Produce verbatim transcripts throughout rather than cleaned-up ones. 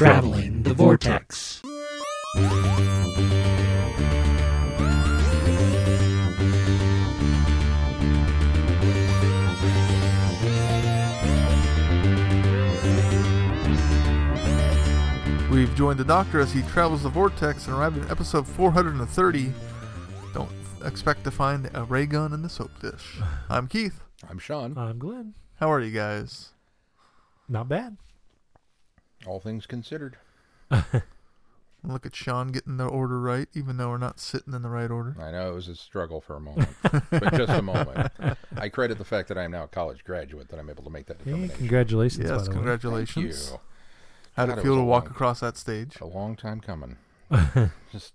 traveling the vortex. We've joined the Doctor as he travels the vortex and arrived at episode four hundred thirty. Don't expect to find a ray gun in the soap dish. I'm Keith. I'm Sean. I'm Glenn. How are you guys? Not bad. All things considered. Look at Sean getting the order right, even though we're not sitting in the right order. I know, it was a struggle for a moment, but just a moment. I credit the fact that I am now a college graduate that I'm able to make that determination. Hey, congratulations. Yes, congratulations. Thank you. How did it feel to walk long, across that stage? A long time coming. Just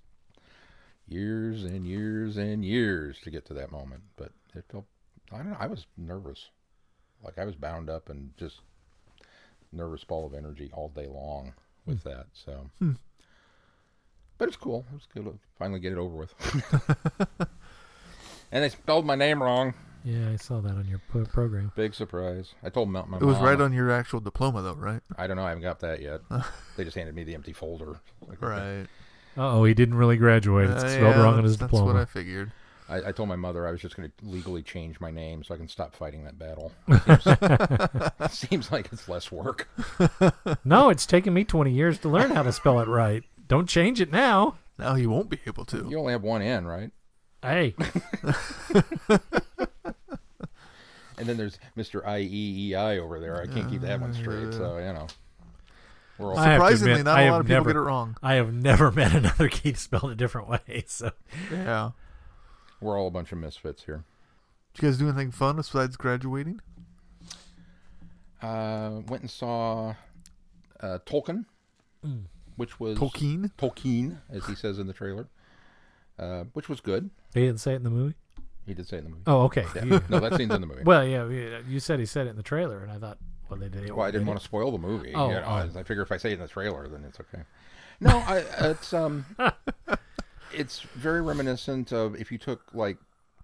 years and years and years to get to that moment. But it felt, I don't know, I was nervous. Like I was bound up and just nervous ball of energy all day long with mm. that. So, mm. But it's cool. It was good to finally get it over with. And they spelled my name wrong. Yeah, I saw that on your po- program. Big surprise. I told my mom. It was right on your actual diploma, though, right? I don't know. I haven't got that yet. They just handed me the empty folder. Like, right. Uh-oh, he didn't really graduate. It's uh, spelled yeah, wrong on his that's diploma. That's what I figured. I, I told my mother I was just going to legally change my name so I can stop fighting that battle. It seems, seems like it's less work. No, it's taken me twenty years to learn how to spell it right. Don't change it now. No, you won't be able to. You only have one N, right? Hey. And then there's Mister I E E I over there. I can't keep that one straight, so, you know. We're all surprisingly, admit, not a lot of never, people get it wrong. I have never met another Keith spelled a different way, so. Yeah. We're all a bunch of misfits here. Did you guys do anything fun besides graduating? Uh, went and saw uh, Tolkien, mm. which was... Tolkien? Tolkien, as he says in the trailer, uh, which was good. They didn't say it in the movie? He did say it in the movie. Oh, okay. Yeah. You, no, that scene's in the movie. Well, yeah, you said he said it in the trailer, and I thought, well, they did. Well, I didn't did want it. to spoil the movie. Oh, you know, oh. I figure if I say it in the trailer, then it's okay. No, I, it's um, it's very reminiscent of if you took like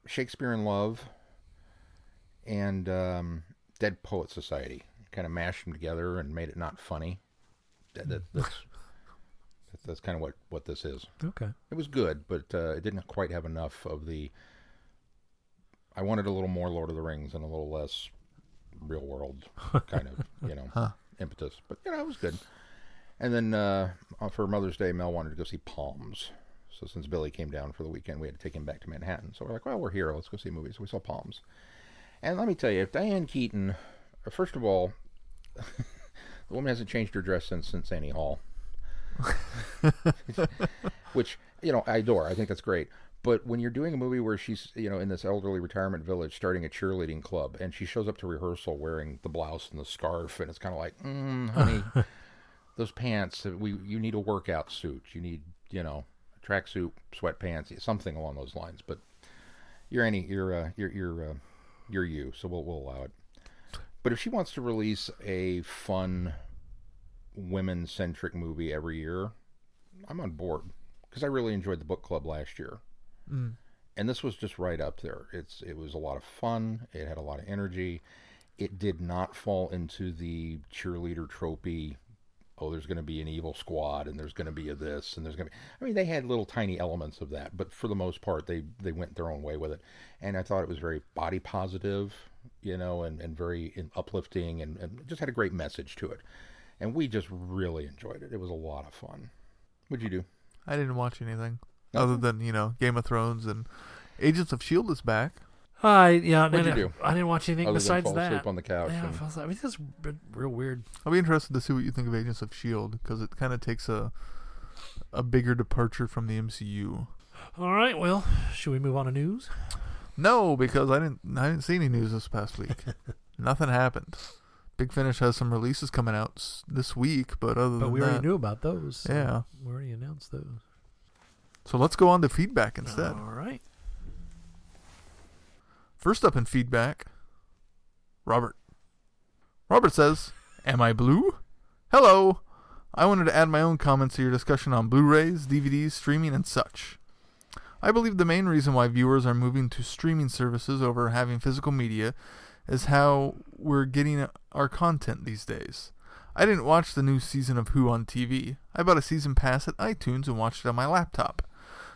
Shakespeare in Love and um, Dead Poet Society, kind of mashed them together and made it not funny. That, that, that's that's kind of what, what this is. Okay. It was good, but uh, it didn't quite have enough of the. I wanted a little more Lord of the Rings and a little less real world kind of, you know, huh. impetus. But, you know, it was good. And then uh, for Mother's Day, Mel wanted to go see Palms. So since Billy came down for the weekend, we had to take him back to Manhattan. So we're like, well, we're here. Let's go see movies. So we saw Palms. And let me tell you, if Diane Keaton, first of all, the woman hasn't changed her dress since, since Annie Hall. Which, you know, I adore. I think that's great. But when you're doing a movie where she's, you know, in this elderly retirement village starting a cheerleading club, and she shows up to rehearsal wearing the blouse and the scarf, and it's kind of like, mm, honey, those pants, we you need a workout suit. You need, you know, a tracksuit, sweatpants, something along those lines. But you're Annie, you're, uh, you're, you're, uh, you're you, so we'll, we'll allow it. But if she wants to release a fun, women-centric movie every year, I'm on board. Because I really enjoyed the book club last year. Mm. And this was just right up there. It's It was a lot of fun. It had a lot of energy. It did not fall into the cheerleader tropey, oh, there's going to be an evil squad, and there's going to be a this, and there's going to be... I mean, they had little tiny elements of that, but for the most part, they, they went their own way with it. And I thought it was very body positive, you know, and, and very uplifting, and, and just had a great message to it. And we just really enjoyed it. It was a lot of fun. What'd you do? I didn't watch anything. Other than, you know, Game of Thrones and Agents of S H I E L D is back. Hi, uh, yeah. What'd you do? I didn't watch anything Other besides than fall that. Asleep on the couch. Yeah, and... I fell asleep. I mean, this is real weird. I'll be interested to see what you think of Agents of S H I E L D because it kind of takes a a bigger departure from the M C U. All right. Well, should we move on to news? No, because I didn't. I didn't see any news this past week. Nothing happened. Big Finish has some releases coming out this week, but other but than that, but we already that, knew about those. So yeah, we already announced those. So let's go on to feedback instead. All right. First up in feedback, Robert. Robert says, am I blue? Hello. I wanted to add my own comments to your discussion on Blu-rays, D V Ds, streaming, and such. I believe the main reason why viewers are moving to streaming services over having physical media is how we're getting our content these days. I didn't watch the new season of Who on T V. I bought a season pass at iTunes and watched it on my laptop.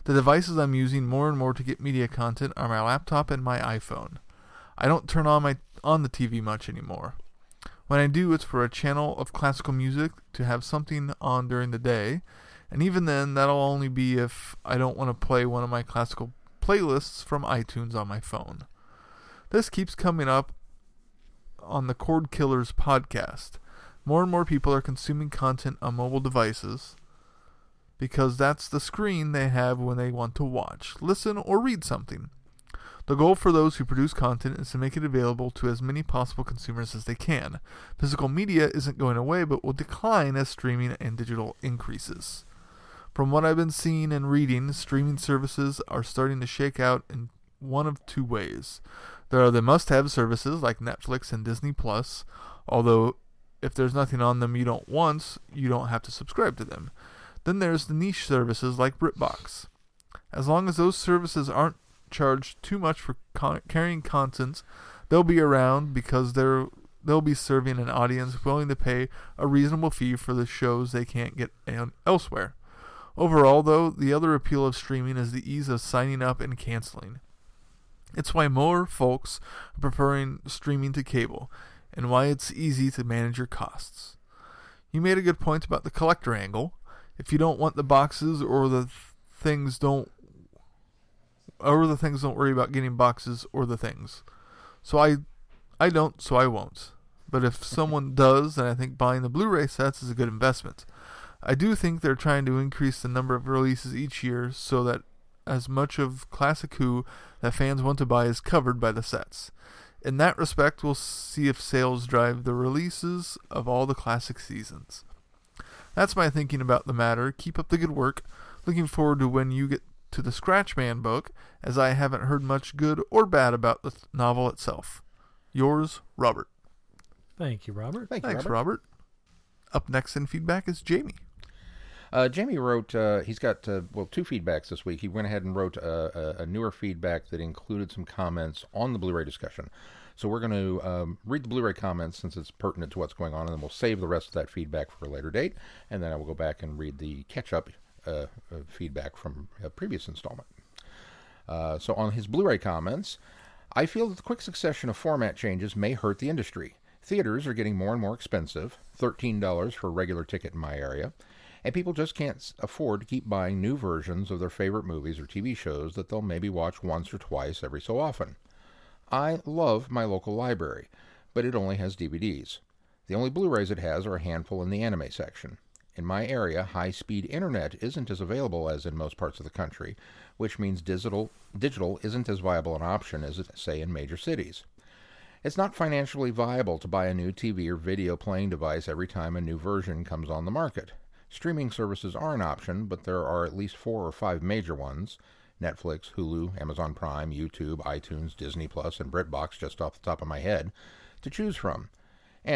The devices I'm using more and more to get media content are my laptop and my iPhone. I don't turn on my on the T V much anymore. When I do, it's for a channel of classical music to have something on during the day, and even then, that'll only be if I don't want to play one of my classical playlists from iTunes on my phone. This keeps coming up on the Chord Killers podcast. More and more people are consuming content on mobile devices because that's the screen they have when they want to watch, listen, or read something. The goal for those who produce content is to make it available to as many possible consumers as they can. Physical media isn't going away, but will decline as streaming and digital increases. From what I've been seeing and reading, streaming services are starting to shake out in one of two ways. There are the must-have services like Netflix and Disney Plus, although if there's nothing on them you don't want, you don't have to subscribe to them. Then there's the niche services like BritBox. As long as those services aren't charge too much for con- carrying content, they'll be around because they're they'll be serving an audience willing to pay a reasonable fee for the shows they can't get elsewhere. Overall, though, the other appeal of streaming is the ease of signing up and canceling. It's why more folks are preferring streaming to cable, and why it's easy to manage your costs. You made a good point about the collector angle. If you don't want the boxes or the th- things don't Or the things don't worry about getting boxes or the things. So I I don't, so I won't. But if someone does, then I think buying the Blu-ray sets is a good investment. I do think they're trying to increase the number of releases each year so that as much of Classic Who that fans want to buy is covered by the sets. In that respect, we'll see if sales drive the releases of all the classic seasons. That's my thinking about the matter. Keep up the good work. Looking forward to when you get to the Scratchman book, as I haven't heard much good or bad about the th- novel itself. Yours, Robert. Thank you, Robert. Thank Thanks, you, Robert. Robert. Up next in feedback is Jamie. Uh, Jamie wrote, uh, he's got, uh, well, two feedbacks this week. He went ahead and wrote a, a, a newer feedback that included some comments on the Blu-ray discussion. So we're going to um, read the Blu-ray comments since it's pertinent to what's going on, and then we'll save the rest of that feedback for a later date, and then I will go back and read the catch-up Uh, uh, feedback from a previous installment. Uh, so on his Blu-ray comments, I feel that the quick succession of format changes may hurt the industry. Theaters are getting more and more expensive, thirteen dollars for a regular ticket in my area, and people just can't afford to keep buying new versions of their favorite movies or T V shows that they'll maybe watch once or twice every so often. I love my local library, but it only has D V Ds. The only Blu-rays it has are a handful in the anime section. In my area, high-speed internet isn't as available as in most parts of the country, which means digital digital isn't as viable an option as, it, say, in major cities. It's not financially viable to buy a new T V or video playing device every time a new version comes on the market. Streaming services are an option, but there are at least four or five major ones: Netflix, Hulu, Amazon Prime, YouTube, iTunes, Disney Plus, and BritBox, just off the top of my head, to choose from.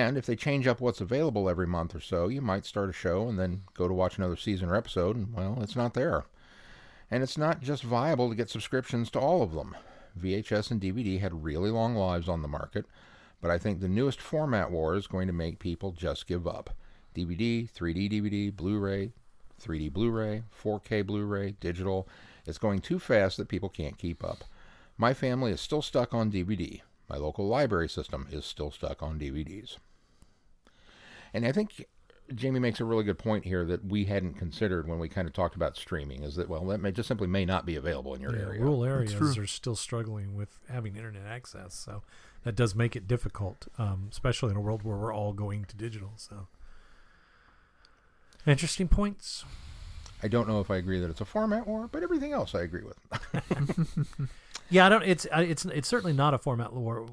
And if they change up what's available every month or so, you might start a show and then go to watch another season or episode, and, well, it's not there. And it's not just viable to get subscriptions to all of them. V H S and D V D had really long lives on the market, but I think the newest format war is going to make people just give up. D V D, three D D V D, Blu-ray, three D Blu-ray, four K Blu-ray, digital. It's going too fast that people can't keep up. My family is still stuck on D V D. My local library system is still stuck on D V Ds. And I think Jamie makes a really good point here that we hadn't considered when we kind of talked about streaming, is that, well, that may just simply may not be available in your yeah, area. Rural areas are still struggling with having internet access, so that does make it difficult, um, especially in a world where we're all going to digital. So, interesting points. I don't know if I agree that it's a format war, but everything else I agree with. Yeah, I don't. It's it's it's certainly not a format war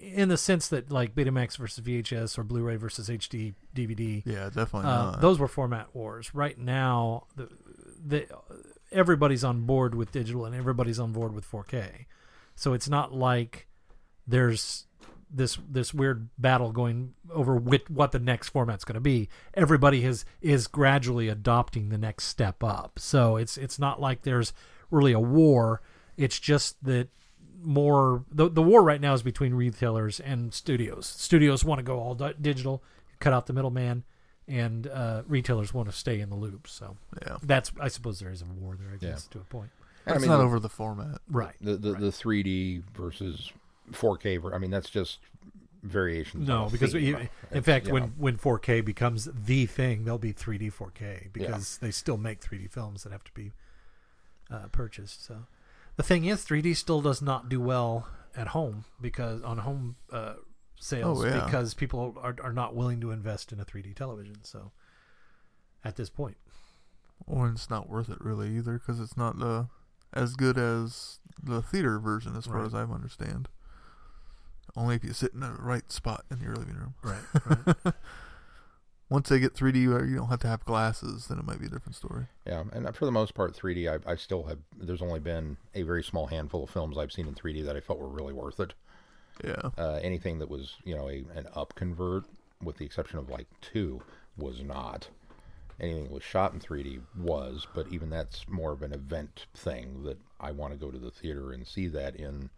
in the sense that like Betamax versus V H S or Blu-ray versus H D D V D. Yeah, definitely uh, not. Those were format wars. Right now, the, the everybody's on board with digital and everybody's on board with four K. So it's not like there's this this weird battle going over with what the next format's going to be. Everybody is is gradually adopting the next step up. So it's it's not like there's really a war. It's just that more the the war right now is between retailers and studios. Studios want to go all di- digital. cut out the middleman, and uh, retailers want to stay in the loop. So yeah. that's, I suppose there is a war there, I guess, yeah. to a point. But I it's mean, not the, over the format. Right. The the, right. the three D versus four K, I mean, that's just variations. No, because theme, you, right? in it's, fact, when, when four K becomes the thing, there'll be three D, four K because yeah. they still make three D films that have to be uh, purchased. So the thing is, three D still does not do well at home because on home uh, sales oh, yeah. because people are are not willing to invest in a three D television. So at this point, well, and it's not worth it really either because it's not the as good as the theater version, as far right. as I understand. Only if you sit in the right spot in your living room. Right. right. Once they get three D, you don't have to have glasses, then it might be a different story. Yeah, and for the most part, three D, I, I still have... There's only been a very small handful of films I've seen in three D that I felt were really worth it. Yeah. Uh, anything that was, you know, a, an up convert, with the exception of, like, two, was not. Anything that was shot in three D was, but even that's more of an event thing that I want to go to the theater and see that in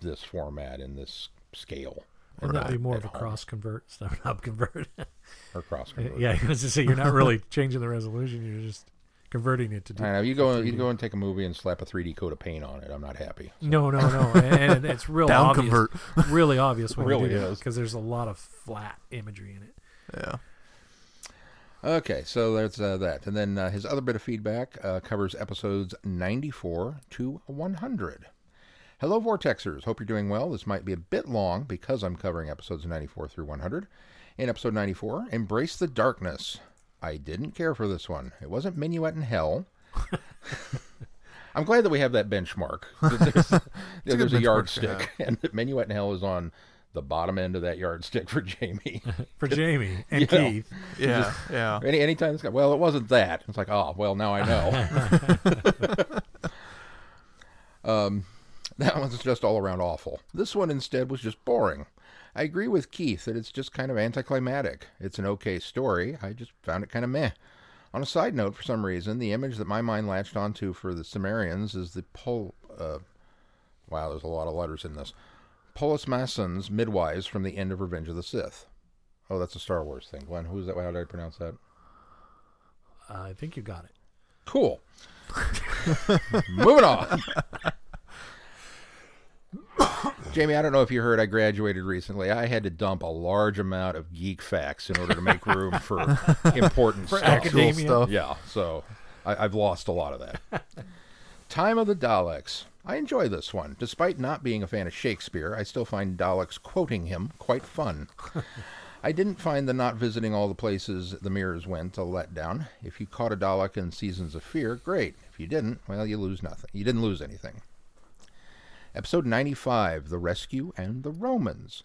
this format, in this scale. And that'd be more of a home. cross convert, it's not an up convert. Or cross convert. Yeah, because you see, you're not really changing the resolution, you're just converting it to do. I know, you go you go and take a movie and slap a three D coat of paint on it. I'm not happy. So. No, no, no. and, and it's real Down obvious. Convert. Really obvious when it really you do is. That because there's a lot of flat imagery in it. Yeah. Okay, so that's uh, that. And then uh, his other bit of feedback uh, covers episodes ninety-four to one hundred. Hello, Vortexers. Hope you're doing well. This might be a bit long because I'm covering episodes ninety-four through one hundred. In episode ninety-four, Embrace the Darkness. I didn't care for this one. It wasn't Minuet in Hell. I'm glad that we have that benchmark. That there's that there's a, a yardstick, and Minuet in Hell is on the bottom end of that yardstick for Jamie. for Jamie and you Keith. Know, yeah, just, yeah. Any anytime this guy, well, it wasn't that. It's like, oh, well, now I know. um. That one's just all around awful. This one instead was just boring. I agree with Keith that it's just kind of anticlimactic. It's an okay story. I just found it kind of meh. On a side note, for some reason, the image that my mind latched onto for the Sumerians is the Pol... Uh, wow, there's a lot of letters in this. Polis Massens, midwives from the end of Revenge of the Sith. Oh, that's a Star Wars thing. Glenn, who's that? How did I pronounce that? Uh, I think you got it. Cool. Moving on. Jamie, I don't know if you heard, I graduated recently. I had to dump a large amount of geek facts in order to make room for important for stuff. Academia. Stuff. Yeah, so I, I've lost a lot of that. Time of the Daleks. I enjoy this one. Despite not being a fan of Shakespeare, I still find Daleks quoting him quite fun. I didn't find the not visiting all the places the mirrors went a letdown. If you caught a Dalek in Seasons of Fear, great. If you didn't, well, you lose nothing. You didn't lose anything. Episode ninety-five, The Rescue and the Romans.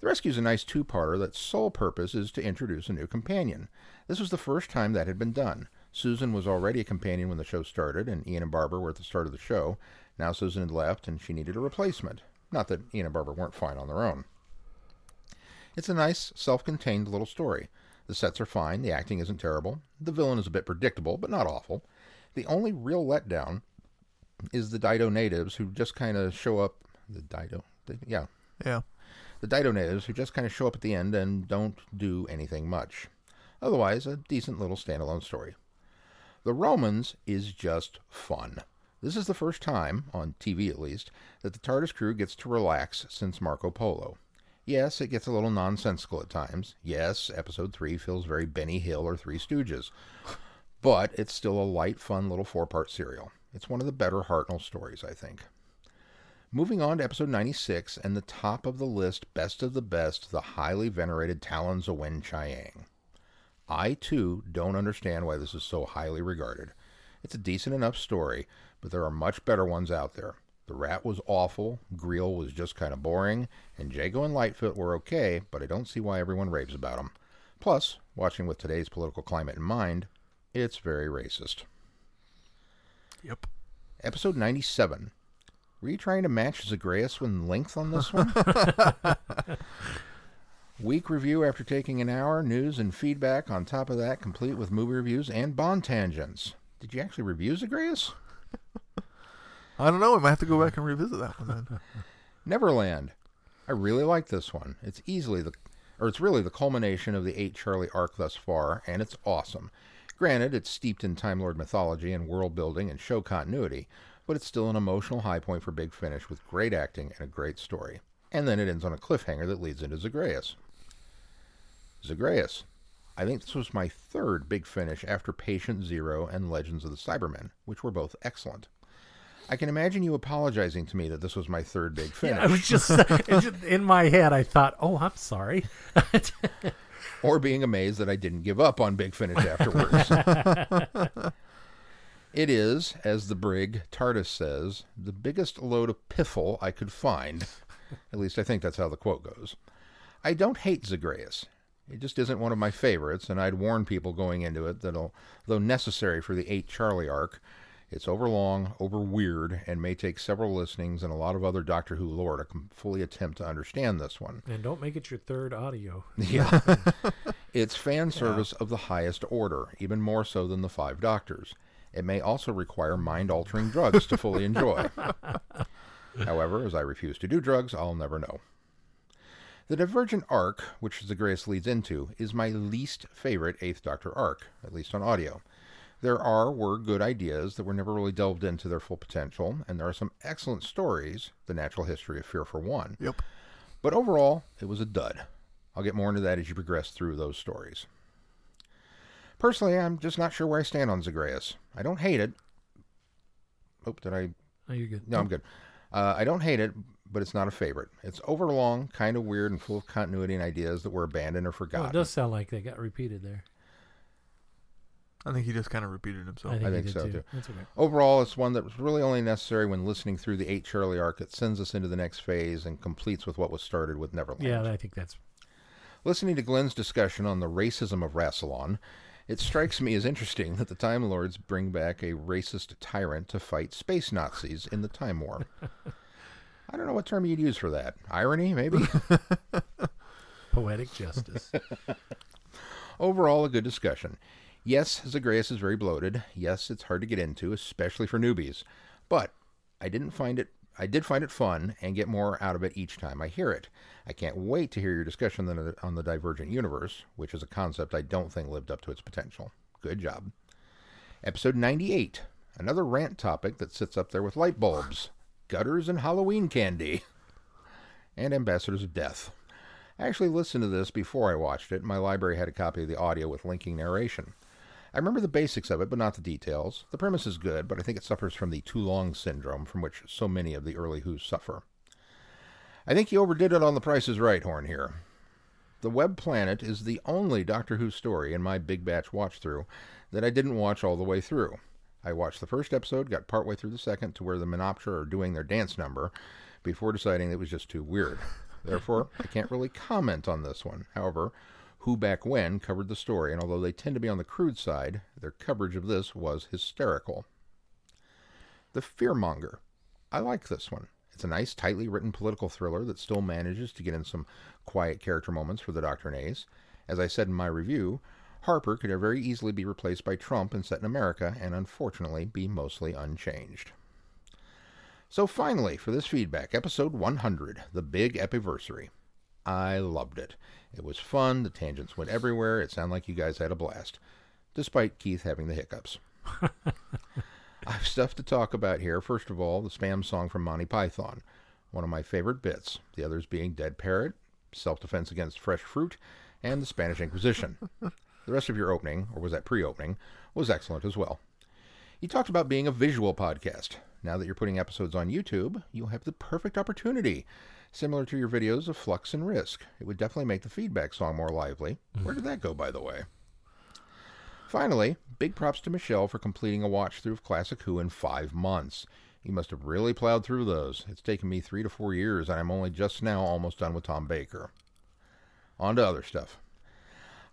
The Rescue is a nice two-parter that's sole purpose is to introduce a new companion. This was the first time that had been done. Susan was already a companion when the show started, and Ian and Barbara were at the start of the show. Now Susan had left, and she needed a replacement. Not that Ian and Barbara weren't fine on their own. It's a nice, self-contained little story. The sets are fine, the acting isn't terrible, the villain is a bit predictable, but not awful. The only real letdown is the Dido natives who just kind of show up. The Dido, the, yeah, yeah. The Dido natives who just kind of show up at the end and don't do anything much. Otherwise, a decent little standalone story. The Romans is just fun. This is the first time, on T V at least, that the TARDIS crew gets to relax since Marco Polo. Yes, it gets a little nonsensical at times. Yes, episode three feels very Benny Hill or Three Stooges. But it's still a light, fun little four-part serial. It's one of the better Hartnell stories, I think. Moving on to episode ninety-six, and the top of the list, best of the best, the highly venerated Talons of Wen Chiang. I, too, don't understand why this is so highly regarded. It's a decent enough story, but there are much better ones out there. The Rat was awful, Greel was just kind of boring, and Jago and Lightfoot were okay, but I don't see why everyone raves about them. Plus, watching with today's political climate in mind, it's very racist. Yep. Episode ninety-seven. Were you trying to match Zagreus in length on this one? Week review after taking an hour, news and feedback on top of that, complete with movie reviews and Bond tangents. Did you actually review Zagreus? I don't know. I might have to go back and revisit that one then. Neverland. I really like this one. It's easily the or it's really the culmination of the eight Charlie arc thus far, and it's awesome. Granted, it's steeped in Time Lord mythology and world building and show continuity, but it's still an emotional high point for Big Finish with great acting and a great story. And then it ends on a cliffhanger that leads into Zagreus. Zagreus. I think this was my third Big Finish after Patient Zero and Legends of the Cybermen, which were both excellent. I can imagine you apologizing to me that this was my third Big Finish. Yeah, I was just, just in my head, I thought, oh, I'm sorry. Or being amazed that I didn't give up on Big Finish afterwards. It is, as the brig TARDIS says, the biggest load of piffle I could find. At least I think that's how the quote goes. I don't hate Zagreus. It just isn't one of my favorites, and I'd warn people going into it that although necessary for the eight Charlie arc, it's overlong, over-weird, and may take several listenings and a lot of other Doctor Who lore to fully attempt to understand this one. And don't make it your third audio. Yeah. It's fan service yeah. of the highest order, even more so than the Five Doctors. It may also require mind-altering drugs to fully enjoy. However, as I refuse to do drugs, I'll never know. The Divergent arc, which Zagreus leads into, is my least favorite eighth Doctor arc, at least on audio. There are were good ideas that were never really delved into their full potential, and there are some excellent stories, the natural history of fear for one. Yep. But overall, it was a dud. I'll get more into that as you progress through those stories. Personally, I'm just not sure where I stand on Zagreus. I don't hate it. Oh, did I? Oh, you're good. No, I'm good. Uh, I don't hate it, but it's not a favorite. It's overlong, kind of weird, and full of continuity and ideas that were abandoned or forgotten. Oh, it does sound like they got repeated there. I think he just kind of repeated himself. I think, I think so, too. too. That's okay. Overall, it's one that was really only necessary when listening through the eight Charlie arc. It sends us into the next phase and completes with what was started with Neverland. Yeah, I think that's... Listening to Glenn's discussion on the racism of Rassilon, it strikes me as interesting that the Time Lords bring back a racist tyrant to fight space Nazis in the Time War. I don't know what term you'd use for that. Irony, maybe? Poetic justice. Overall, a good discussion. Yes, Zagreus is very bloated. Yes, it's hard to get into, especially for newbies. But I didn't find it. I did find it fun and get more out of it each time I hear it. I can't wait to hear your discussion on the, on the Divergent Universe, which is a concept I don't think lived up to its potential. Good job. Episode ninety-eight, another rant topic that sits up there with light bulbs, gutters and Halloween candy, and Ambassadors of Death. I actually listened to this before I watched it. My library had a copy of the audio with linking narration. I remember the basics of it, but not the details. The premise is good, but I think it suffers from the too long syndrome from which so many of the early Who's suffer. I think he overdid it on the Price is Right horn here. The Web Planet is the only Doctor Who story in my Big Batch watch-through that I didn't watch all the way through. I watched the first episode, got partway through the second to where the Menoptera are doing their dance number before deciding it was just too weird. Therefore, I can't really comment on this one. However, Who Back When covered the story, and although they tend to be on the crude side, their coverage of this was hysterical. The Fearmonger. I like this one. It's a nice, tightly written political thriller that still manages to get in some quiet character moments for the Doctor and Ace. As I said in my review, Harper could very easily be replaced by Trump and set in America, and unfortunately be mostly unchanged. So finally, for this feedback, episode one hundred, The Big Epiversary. I loved it. It was fun. The tangents went everywhere. It sounded like you guys had a blast, despite Keith having the hiccups. I've stuff to talk about here. First of all, the spam song from Monty Python, one of my favorite bits, the others being Dead Parrot, Self-Defense Against Fresh Fruit, and the Spanish Inquisition. The rest of your opening, or was that pre-opening, was excellent as well. You talked about being a visual podcast. Now that you're putting episodes on YouTube, you'll have the perfect opportunity. Similar to your videos of Flux and Risk. It would definitely make the feedback song more lively. Where did that go, by the way? Finally, big props to Michelle for completing a watch-through of Classic Who in five months. You must have really plowed through those. It's taken me three to four years, and I'm only just now almost done with Tom Baker. On to other stuff.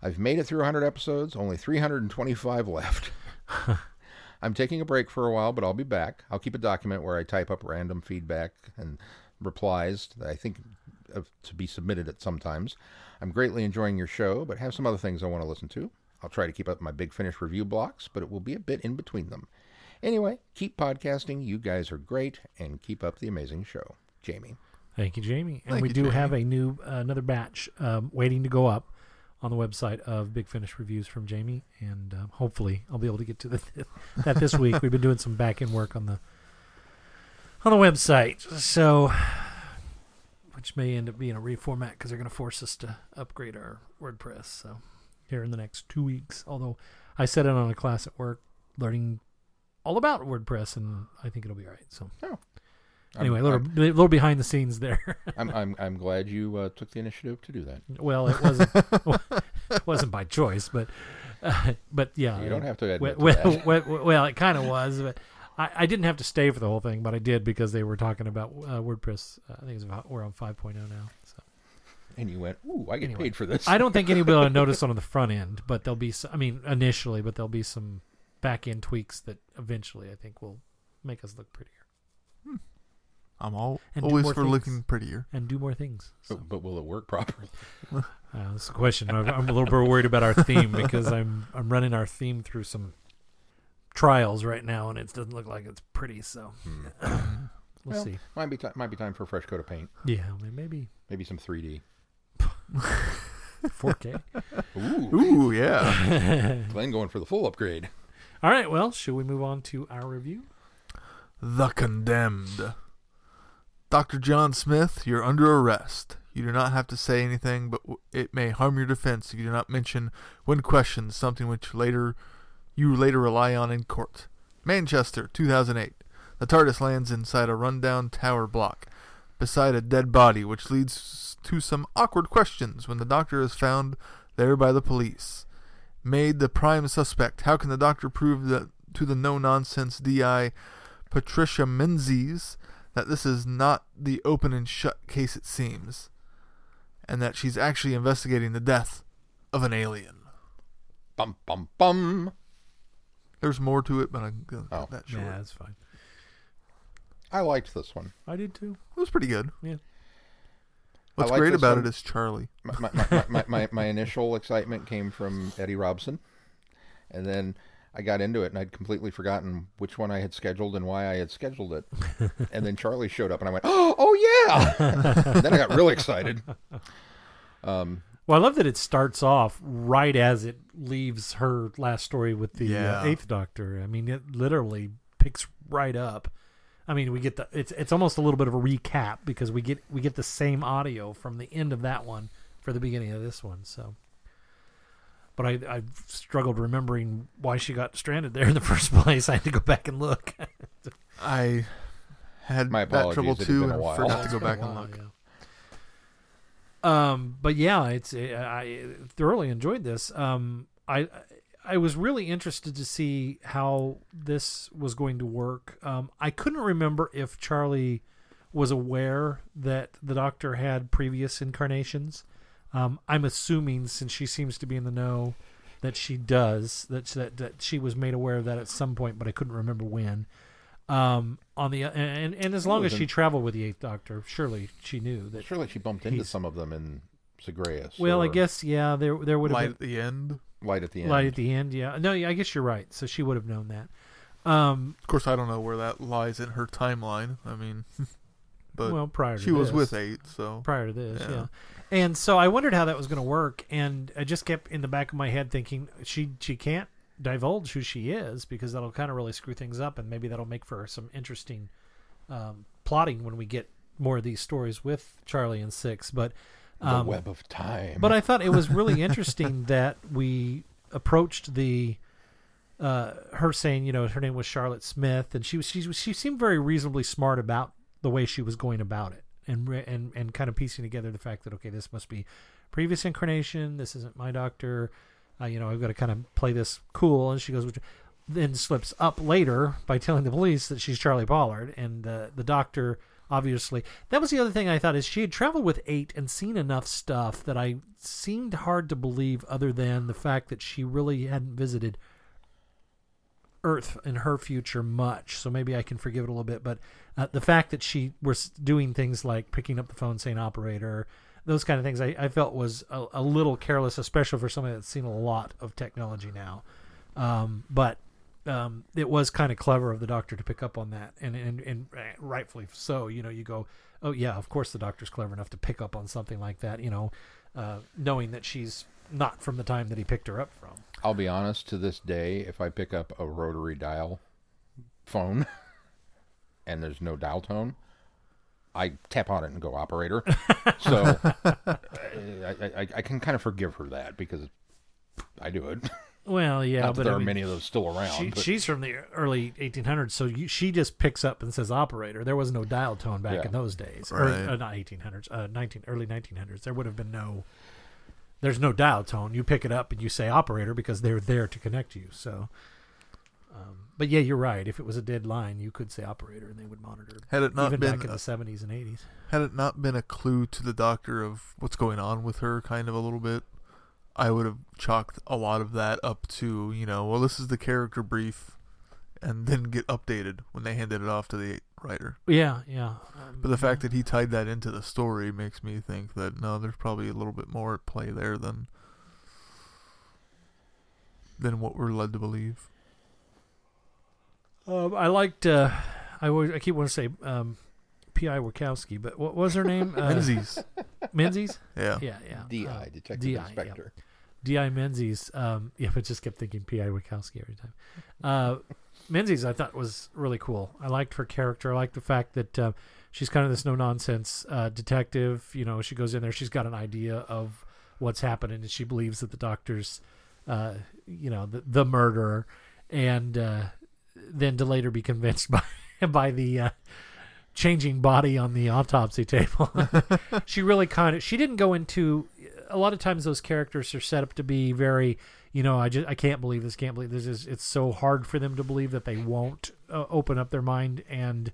I've made it through one hundred episodes, only three hundred twenty-five left. I'm taking a break for a while, but I'll be back. I'll keep a document where I type up random feedback and replies that I think of to be submitted at sometimes. I'm greatly enjoying your show, but have some other things I want to listen to. I'll try to keep up my Big Finish review blocks, but it will be a bit in between them. Anyway, keep podcasting. You guys are great, and keep up the amazing show. Jamie. Thank you, Jamie. And Thank we you, do Jamie. have a new uh, another batch um, waiting to go up on the website of Big Finish Reviews from Jamie, and um, hopefully I'll be able to get to the, that this week. We've been doing some back-end work on the on the website, so which may end up being a reformat because they're going to force us to upgrade our WordPress. So here in the next two weeks, although I set it on a class at work learning all about WordPress, and I think it'll be all right. So. Oh. Anyway, a little, I'm, a little behind the scenes there. I'm I'm I'm glad you uh, took the initiative to do that. Well, it wasn't it wasn't by choice, but uh, but yeah, you don't have to admit well, to that. Well, well, well, it kind of was, but I, I didn't have to stay for the whole thing, but I did because they were talking about uh, WordPress. Uh, I think it's we're on five point oh now. So. And you went, ooh, I get anyway, paid for this. I don't think anybody will notice on the front end, but there'll be some, I mean initially, but there'll be some back end tweaks that eventually I think will make us look prettier. Hmm. I'm all, always for things. looking prettier. And do more things. So. But, but will it work properly? uh, that's the question. I'm, I'm a little bit worried about our theme because I'm I'm running our theme through some trials right now, and it doesn't look like it's pretty. So we'll, well see. Might be, t- might be time for a fresh coat of paint. Yeah, maybe. Maybe some three D. four K. Ooh. Ooh, yeah. Glenn going for the full upgrade. All right, well, should we move on to our review? The Condemned. Doctor John Smith, you're under arrest. You do not have to say anything, but it may harm your defense if you do not mention, when questioned, something which later you later rely on in court. Manchester, two thousand eight. The TARDIS lands inside a rundown tower block, beside a dead body, which leads to some awkward questions when the doctor is found there by the police. Made the prime suspect, how can the doctor prove that to the no-nonsense D I Patricia Menzies that this is not the open and shut case it seems, and that she's actually investigating the death of an alien? Bum, bum, bum. There's more to it, but I'm going to oh. cut that short. Yeah, that's fine. I liked this one. I did too. It was pretty good. Yeah. What's great about one. it is Charlie. My my, my, my, my my initial excitement came from Eddie Robson, and then I got into it, and I'd completely forgotten which one I had scheduled and why I had scheduled it. And then Charlie showed up, and I went, oh, oh yeah! And then I got really excited. Um, well, I love that it starts off right as it leaves her last story with the yeah. uh, Eighth Doctor. I mean, it literally picks right up. I mean, we get the it's it's almost a little bit of a recap because we get we get the same audio from the end of that one for the beginning of this one, so... But I, I struggled remembering why she got stranded there in the first place. I had to go back and look. I had My that trouble too, and forgot to go back while, and look. Yeah. Um, but yeah, it's it, I thoroughly enjoyed this. Um, I I was really interested to see how this was going to work. Um, I couldn't remember if Charlie was aware that the Doctor had previous incarnations. Um, I'm assuming, since she seems to be in the know, that she does, that, that that she was made aware of that at some point, but I couldn't remember when. Um, on the and, and as long as she traveled with the Eighth Doctor, surely she knew that. Surely she bumped into some of them in Zagreus. Well, I guess yeah, there there would have light been, at the end. Light at the end. Light at the end. Yeah, no, yeah, I guess you're right. So she would have known that. Um, of course, I don't know where that lies in her timeline. I mean. But well, prior to she this. was with eight, so prior to this, yeah. yeah. And so I wondered how that was going to work, and I just kept in the back of my head thinking she she can't divulge who she is because that'll kind of really screw things up, and maybe that'll make for some interesting um, plotting when we get more of these stories with Charlie and Six. But um, the web of time. But I thought it was really interesting that we approached the. Uh, her saying, you know, her name was Charlotte Smith, and she was she she seemed very reasonably smart about. The way she was going about it, and and and kind of piecing together the fact that okay, this must be previous incarnation. This isn't my doctor. Uh, you know, I've got to kind of play this cool. And she goes, then slips up later by telling the police that she's Charlie Pollard, and the the doctor obviously. That was the other thing I thought is she had traveled with eight and seen enough stuff that I seemed hard to believe, other than the fact that she really hadn't visited Earth in her future much, so maybe I can forgive it a little bit, but uh, the fact that she was doing things like picking up the phone saying operator, those kind of things I, I felt was a, a little careless, especially for somebody that's seen a lot of technology now. Um, but um, it was kind of clever of the Doctor to pick up on that, and, and and rightfully so. You know, you go, oh yeah, of course the Doctor's clever enough to pick up on something like that. You know, uh, knowing that she's not from the time that he picked her up from. I'll be honest, to this day, if I pick up a rotary dial phone and there's no dial tone, I tap on it and go operator. So I, I, I can kind of forgive her that because I do it. Well, yeah. Not that but there I mean, are many of those still around. She, she's from the early eighteen hundreds, so you, she just picks up and says operator. There was no dial tone back yeah. in those days. Right. Or, uh, not eighteen hundreds, uh, nineteen early nineteen hundreds. There would have been no... There's no dial tone. You pick it up and you say operator because they're there to connect you. So, um, but yeah, you're right. If it was a dead line, you could say operator and they would monitor. Had it not even been back in a, the seventies and eighties. Had it not been a clue to the Doctor of what's going on with her, kind of a little bit, I would have chalked a lot of that up to, you know, well, this is the character brief, and then get updated when they handed it off to the writer. Yeah, yeah. Um, but the fact that he tied that into the story makes me think that, no, there's probably a little bit more at play there than than what we're led to believe. Uh, I liked, uh, I, always, I keep wanting to say um, P I Wachowski, but what was her name? Uh, Menzies. Menzies? Yeah. Yeah, yeah. D I, uh, Detective D I, Inspector. Yeah. D I. Menzies. Um, yeah, but just kept thinking P I Wachowski every time. Uh Menzies, I thought, was really cool. I liked her character. I liked the fact that uh, she's kind of this no-nonsense uh, detective. You know, she goes in there. She's got an idea of what's happening, and she believes that the Doctor's, uh, you know, the, the murderer, and uh, then to later be convinced by by the uh, changing body on the autopsy table. She really kind of... She didn't go into... A lot of times those characters are set up to be very... You know, I just I can't believe this. Can't believe this is. It's so hard for them to believe that they won't uh, open up their mind and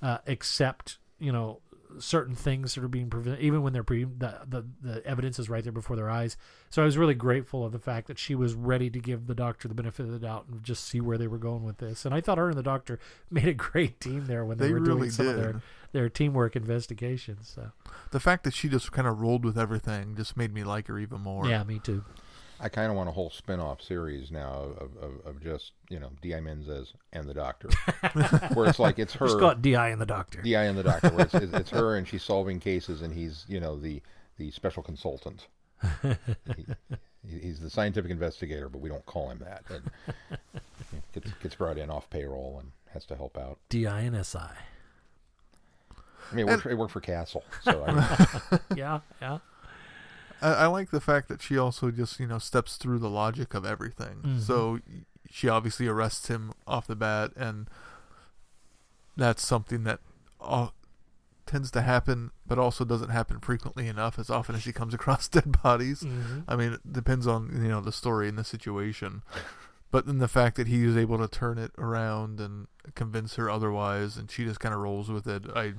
uh, accept, you know, certain things that are being presented, even when they're pre- the, the the evidence is right there before their eyes. So I was really grateful of the fact that she was ready to give the Doctor the benefit of the doubt and just see where they were going with this. And I thought her and the Doctor made a great team there when they, they were really doing some did. of their their teamwork investigations. So the fact that she just kind of rolled with everything just made me like her even more. Yeah, me too. I kind of want a whole spin-off series now of, of, of just, you know, D I. Menzies and the Doctor. Where it's like, it's her. Just got D I and the Doctor. D I and the Doctor. Where it's, it's her and she's solving cases and he's, you know, the, the special consultant. he, he's the scientific investigator, but we don't call him that. And gets, gets brought in off payroll and has to help out. D I and S I. I mean, it worked, and... it worked for Castle. So I... Yeah, yeah. I like the fact that she also just, you know, steps through the logic of everything. Mm-hmm. So she obviously arrests him off the bat, and that's something that uh, tends to happen, but also doesn't happen frequently enough, as often as she comes across dead bodies. Mm-hmm. I mean, it depends on, you know, the story and the situation. But then the fact that he is able to turn it around and convince her otherwise, and she just kind of rolls with it. I,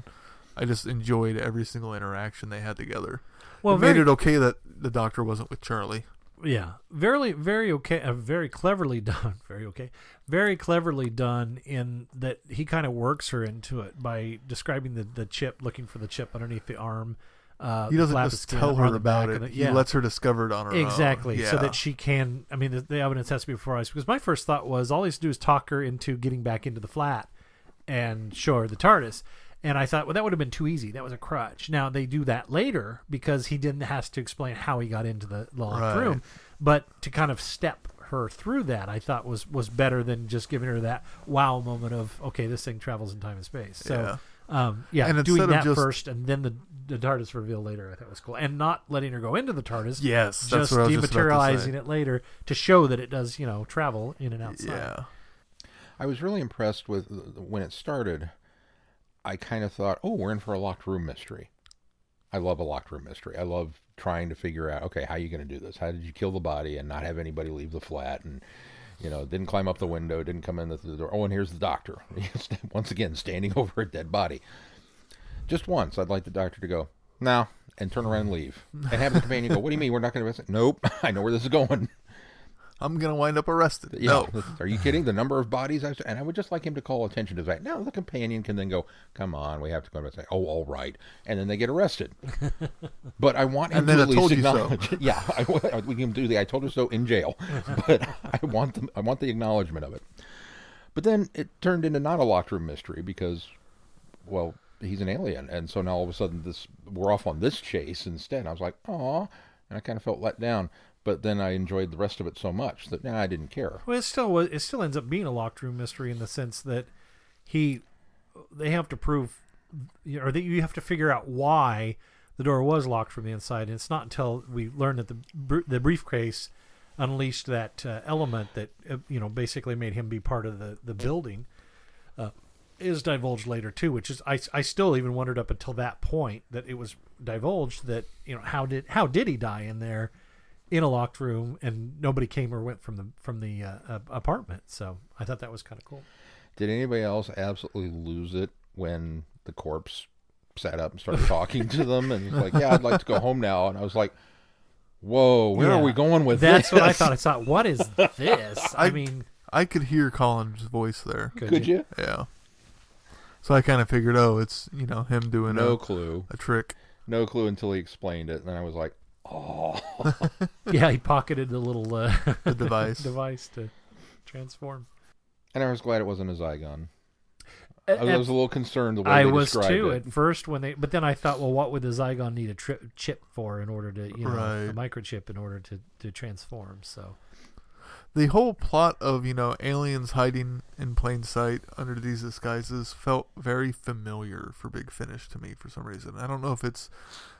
I just enjoyed every single interaction they had together. Well, it made very, it okay that the Doctor wasn't with Charlie. Yeah, very, very okay, uh, very cleverly done. Very okay, very cleverly done in that he kind of works her into it by describing the, the chip, looking for the chip underneath the arm. Uh, he doesn't just tell her about it. The, yeah. He lets her discover it on her exactly, own. Exactly, yeah. So that she can. I mean, the, the evidence has to be before us. Because my first thought was all he has to do is talk her into getting back into the flat and show her the TARDIS. And I thought, well, that would have been too easy. That was a crutch. Now, they do that later because he didn't have to explain how he got into the locked right. room. But to kind of step her through that, I thought was, was better than just giving her that wow moment of, okay, this thing travels in time and space. So, yeah, um, yeah and doing that just... first and then the, the TARDIS reveal later, I thought was cool. And not letting her go into the TARDIS. Yes, that's what I was just about to say. Dematerializing it later to show that it does, you know, travel in and outside. Yeah. I was really impressed with when it started. I kind of thought, oh, we're in for a locked room mystery. I love a locked room mystery. I love trying to figure out, okay, how are you going to do this? How did you kill the body and not have anybody leave the flat? And, you know, didn't climb up the window, didn't come in the door. Oh, and here's the Doctor. Once again, standing over a dead body. Just once, I'd like the Doctor to go, no, and turn around and leave. And have the companion go, what do you mean? We're not going to investigate? Nope, I know where this is going. I'm going to wind up arrested. Yeah. No. Are you kidding? The number of bodies I've seen. And I would just like him to call attention to that. Now the companion can then go, come on, we have to go and say, oh, all right. And then they get arrested. But I want him and then to I told you so. Yeah. I, we can do the I told you so in jail. But I want, them, I want the acknowledgement of it. But then it turned into not a locked room mystery because, well, he's an alien. And so now all of a sudden this we're off on this chase instead. I was like, aw. And I kind of felt let down. But then I enjoyed the rest of it so much that nah, I didn't care. Well, it still it still ends up being a locked room mystery in the sense that he they have to prove, or that you have to figure out why the door was locked from the inside. And it's not until we learn that the the briefcase unleashed that uh, element that uh, you know basically made him be part of the the building uh, is divulged later too. Which is I I still even wondered up until that point that it was divulged that you know how did how did he die in there? In a locked room, and nobody came or went from the from the uh, apartment. So I thought that was kind of cool. Did anybody else absolutely lose it when the corpse sat up and started talking to them? And he's like, "Yeah, I'd like to go home now." And I was like, "Whoa, where yeah, are we going with that's this?" That's what I thought. I thought, "What is this?" I, I mean, I could hear Colin's voice there. Could, could you? you? Yeah. So I kind of figured, oh, it's you know him doing no a, clue a trick, no clue until he explained it, and then I was like. Oh, yeah, he pocketed the little uh, the device device to transform. And I was glad it wasn't a Zygon. At, I was a little concerned the way I they was too it. At first when they, but then I thought, well, what would the Zygon need a tri- chip for in order to, you know, right. a microchip in order to, to transform? So the whole plot of you know aliens hiding in plain sight under these disguises felt very familiar for Big Finish to me for some reason. I don't know if it's.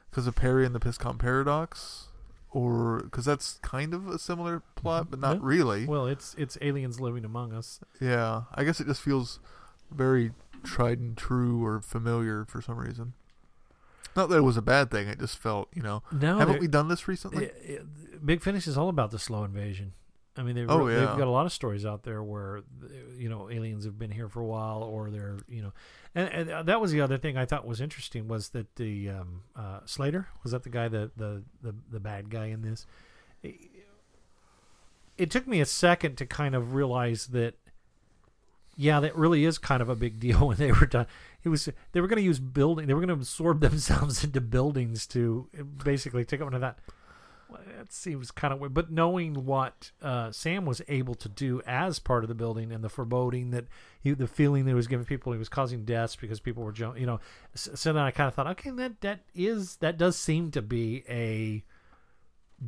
Because of Perry and the Piscom Paradox, or because that's kind of a similar plot, but not yeah. really. Well, it's it's aliens living among us. Yeah, I guess it just feels very tried and true or familiar for some reason. Not that it was a bad thing. It just felt, you know, now haven't we done this recently? It, it, Big Finish is all about the slow invasion. I mean, they've, oh, yeah. they've got a lot of stories out there where, you know, aliens have been here for a while, or they're, you know. And, and that was the other thing I thought was interesting was that the um, uh, Slater, was that the guy, the, the, the, the bad guy in this? It, it took me a second to kind of realize that, yeah, that really is kind of a big deal when they were done. It was they were going to use building. They were going to absorb themselves into buildings to basically take up one of that. Well, that seems kind of weird. But knowing what uh, Sam was able to do as part of the building and the foreboding that he, the feeling that he was giving people, he was causing deaths because people were jumping, you know. So, so then I kind of thought, okay, that that is that does seem to be a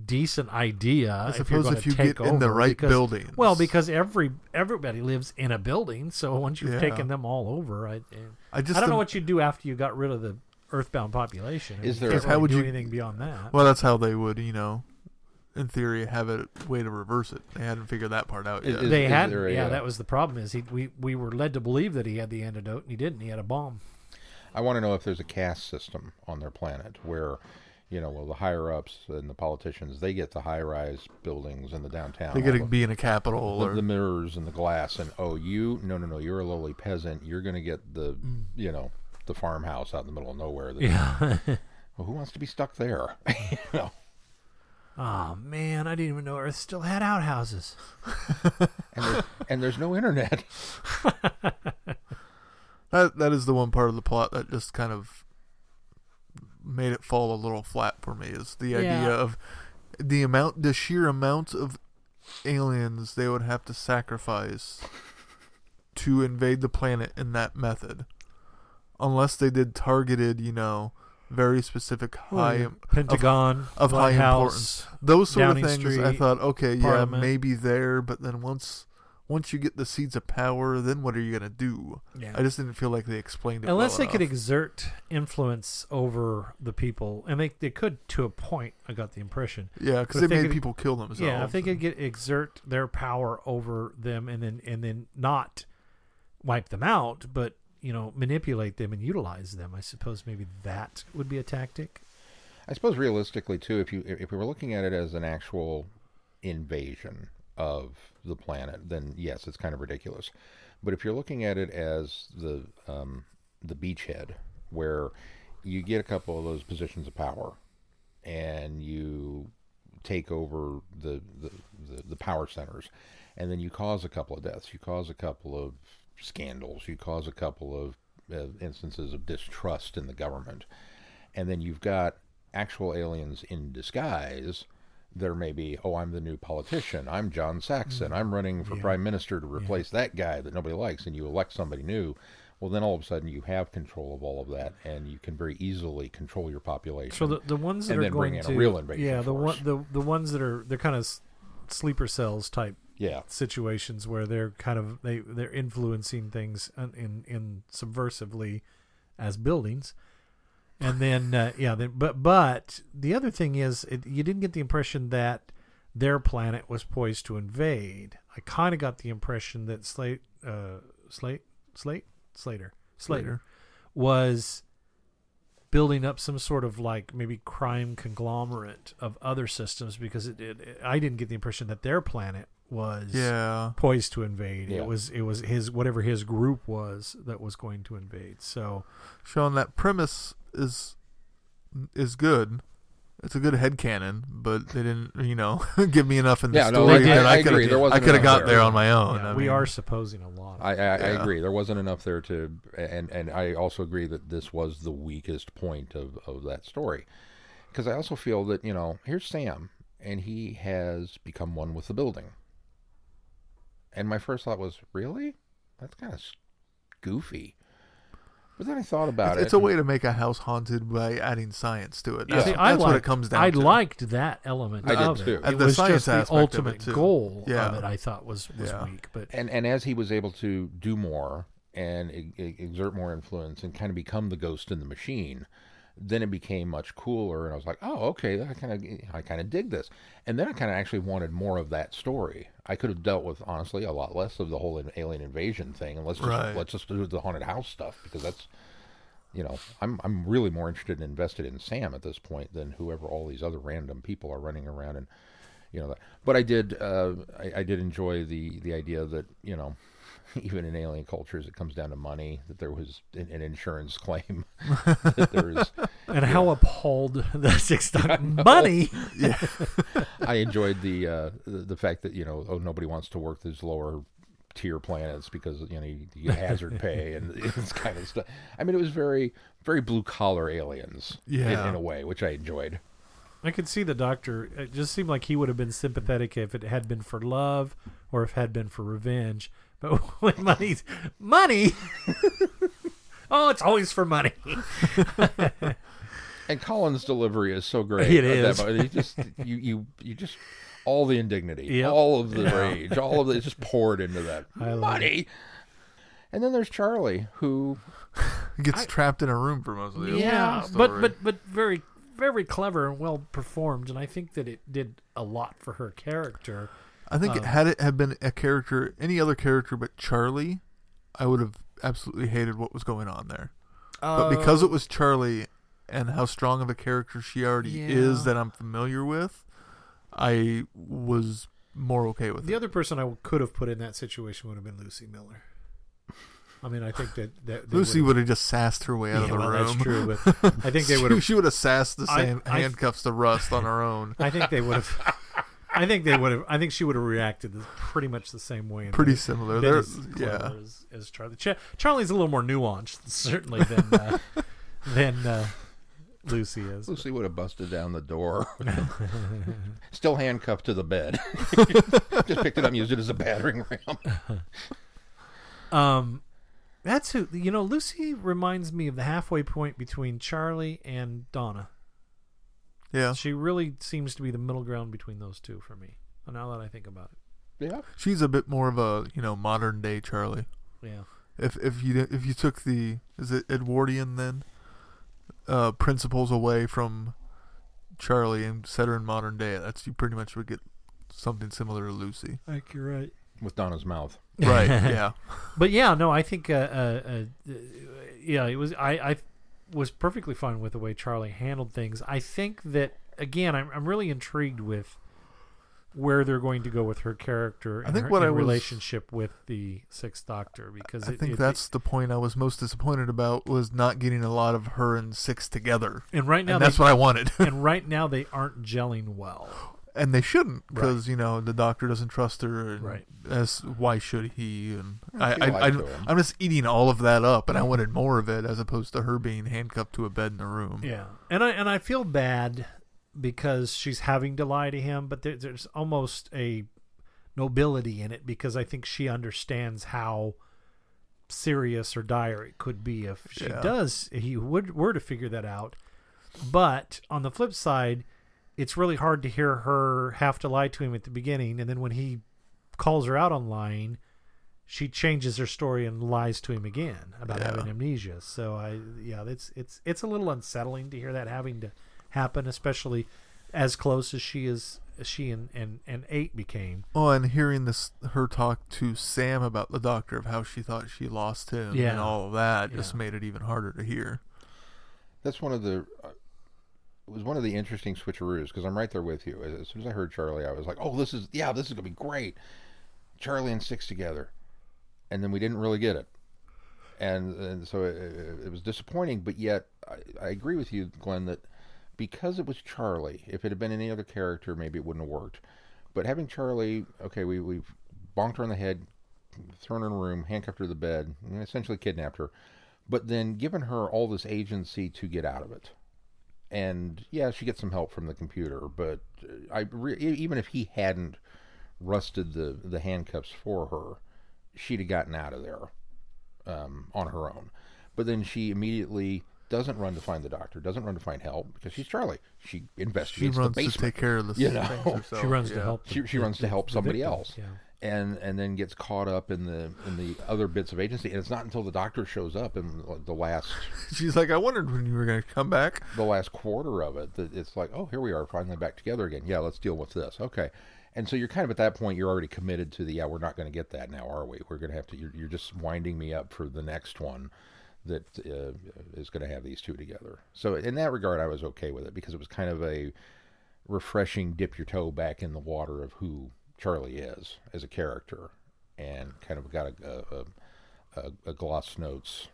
decent idea. I suppose if, if you get in the right because, building. Well, because every everybody lives in a building, so once you've yeah. taken them all over, I I, just I don't am- know what you do after you got rid of the. Earthbound population. Is there? Really how would do you anything beyond that? Well, that's how they would, you know, in theory, have a way to reverse it. They hadn't figured that part out yet. Is, they is had, a, yeah. That was the problem. Is he? We we were led to believe that he had the antidote, and he didn't. He had a bomb. I want to know if there's a caste system on their planet where, you know, well, the higher ups and the politicians they get the high rise buildings in the downtown. They get to be in a capital the, or the mirrors and the glass. And oh, you no no no, you're a lowly peasant. You're going to get the mm. you know. the farmhouse out in the middle of nowhere. That, yeah. Well, who wants to be stuck there? you know. Oh, man, I didn't even know Earth still had outhouses. and, there's, and there's no internet. that That is the one part of the plot that just kind of made it fall a little flat for me is the yeah. idea of the amount, the sheer amount of aliens they would have to sacrifice to invade the planet in that method. Unless they did targeted, you know, very specific high well, Pentagon of, of high house, importance, those sort Downing of things. Street, I thought, okay, Parliament. yeah, maybe there, but then once once you get the seeds of power, then what are you gonna do? Yeah. I just didn't feel like they explained it. Unless well they enough. could exert influence over the people, and they they could to a point. I got the impression, yeah, because they, they made could, people kill themselves. Yeah, if they and... could get exert their power over them, and then and then not wipe them out, but. You know, manipulate them and utilize them. I suppose maybe that would be a tactic. I suppose realistically, too, if you if we were looking at it as an actual invasion of the planet, then yes, it's kind of ridiculous. But if you're looking at it as the um, the beachhead, where you get a couple of those positions of power, and you take over the, the, the, the power centers. And then you cause a couple of deaths. You cause a couple of scandals. You cause a couple of uh, instances of distrust in the government. And then you've got actual aliens in disguise. There may be, oh, I'm the new politician. I'm John Saxon. I'm running for yeah. prime minister to replace yeah. that guy that nobody likes. And you elect somebody new. Well, then all of a sudden you have control of all of that, and you can very easily control your population. So the, the ones that and are then going bring in to, a real invasion yeah, the force. one the the ones that are they're kind of sleeper cells type. Yeah. situations where they're kind of they they're influencing things in in, in subversively as buildings, and then uh, yeah, they, but but the other thing is it, you didn't get the impression that their planet was poised to invade. I kind of got the impression that Slate uh, Slate Slate Slater Slater was building up some sort of like maybe crime conglomerate of other systems, because it, it, it I didn't get the impression that their planet was yeah. poised to invade. Yeah. It was it was his whatever his group was that was going to invade. So, Sean, that premise is is good. It's a good headcanon, but they didn't, you know, give me enough in the yeah, story no, that I, I could have I could have got there. there on my own. Yeah, I we mean, are supposing a lot. I, I, yeah. I agree. There wasn't enough there to, and, and I also agree that this was the weakest point of, of that story, because I also feel that, you know, here's Sam, and he has become one with the building. And my first thought was, really? That's kind of goofy. But then I thought about it's, it. It's a way to make a house haunted by adding science to it. Yeah. That's, See, I that's liked, what it comes down I to. I liked that element I of did it. Too. It the was just the ultimate of goal yeah. of it, I thought, was, was yeah. weak. But and, and as he was able to do more and exert more influence and kind of become the ghost in the machine, then it became much cooler. And I was like, oh, okay, I kind of I kind of dig this. And then I kind of actually wanted more of that story. I could have dealt with, honestly, a lot less of the whole alien invasion thing, and let's just right. let's just do the haunted house stuff, because that's, you know, I'm I'm really more interested and invested in Sam at this point than whoever all these other random people are running around, and you know that. But I did uh, I, I did enjoy the the idea that, you know, even in alien cultures, it comes down to money, that there was an, an insurance claim. that there was, and how know. appalled that's stuck money. Yeah. I enjoyed the, uh, the the fact that, you know, oh, nobody wants to work these lower tier planets because, you know, you, you hazard pay and this kind of stuff. I mean, it was very, very blue collar aliens yeah. in, in a way, which I enjoyed. I could see the doctor. It just seemed like he would have been sympathetic if it had been for love or if it had been for revenge. But when money's money, oh, it's always for money. And Colin's delivery is so great. It is. You just, you, you, you just, all the indignity, yep. all of the yeah. rage, all of it just poured into that I money. And then there's Charlie, who gets I, trapped in a room for most of the yeah, story. but but but very very clever and well performed, and I think that it did a lot for her character. I think um, had it had been a character, any other character but Charlie, I would have absolutely hated what was going on there. Uh, but because it was Charlie and how strong of a character she already yeah. is that I'm familiar with, I was more okay with the it. The other person I could have put in that situation would have been Lucy Miller. I mean, I think that, that Lucy would have just sassed her way out yeah, of the well, room. That's true, but I think they would have. She, she would have sassed the same I, handcuffs I, to Rust on her own. I think they would have. I think they would have. I think she would have reacted pretty much the same way. Pretty that, similar. That is yeah. as, as Charlie. Ch- Charlie's a little more nuanced, certainly, than uh, than uh, Lucy is. Lucy but. would have busted down the door, still handcuffed to the bed. Just picked it up and used it as a battering ram. um, that's who you know. Lucy reminds me of the halfway point between Charlie and Donna. Yeah, she really seems to be the middle ground between those two for me. Now that I think about it, yeah, she's a bit more of a, you know, modern day Charlie. Yeah, if if you if you took the is it Edwardian then uh, principles away from Charlie and set her in modern day, that's you pretty much would get something similar to Lucy. I think you're right with Donna's mouth, right? Yeah, but yeah, no, I think uh, uh, uh, yeah, it was I. I was perfectly fine with the way Charlie handled things. I think that, again, I'm, I'm really intrigued with where they're going to go with her character and I think her what I was, relationship with the Sixth Doctor. Because I it, think it, that's it, the point I was most disappointed about, was not getting a lot of her and Six together. And right now, and that's they, what I wanted. And right now they aren't gelling well. And they shouldn't, because, right. you know, the doctor doesn't trust her. And right. As, why should he? And I, I, I, I, I'm just eating all of that up, and I wanted more of it, as opposed to her being handcuffed to a bed in a room. Yeah, and I and I feel bad because she's having to lie to him, but there, there's almost a nobility in it, because I think she understands how serious or dire it could be if she yeah. does, if he would, were to figure that out. But on the flip side, it's really hard to hear her have to lie to him at the beginning, and then when he calls her out on lying, she changes her story and lies to him again about yeah. having amnesia. So I, yeah, it's it's it's a little unsettling to hear that having to happen, especially as close as she is, as she and, and, and eight became. Oh, and hearing this, her talk to Sam about the doctor, of how she thought she lost him yeah. and all of that, yeah. just made it even harder to hear. That's one of the. Uh... It was one of the interesting switcheroos, because I'm right there with you. As soon as I heard Charlie, I was like, oh, this is, yeah, this is going to be great. Charlie and Six together. And then we didn't really get it. And, and so it, it was disappointing, but yet I, I agree with you, Glenn, that because it was Charlie, if it had been any other character, maybe it wouldn't have worked. But having Charlie, okay, we, we've bonked her on the head, thrown her in a room, handcuffed her to the bed, and essentially kidnapped her, but then given her all this agency to get out of it. And, yeah, she gets some help from the computer, but I re- even if he hadn't rusted the, the handcuffs for her, she'd have gotten out of there um, on her own. But then she immediately doesn't run to find the doctor, doesn't run to find help, because she's Charlie. She investigates the basement. She runs to take care of the you know? things herself. She runs yeah. to help. The, she, she the, runs to help somebody victims, else. Yeah. And and then gets caught up in the in the other bits of agency, and it's not until the doctor shows up in the last. She's like, I wondered when you were going to come back. The last quarter of it, that it's like, oh, here we are, finally back together again. Yeah, let's deal with this. Okay, and so you're kind of at that point, you're already committed to the yeah, we're not going to get that now, are we? We're going to have to. You're, you're just winding me up for the next one that uh, is going to have these two together. So in that regard, I was okay with it, because it was kind of a refreshing dip your toe back in the water of who Charlie is as a character, and kind of got a a, a, a gloss notes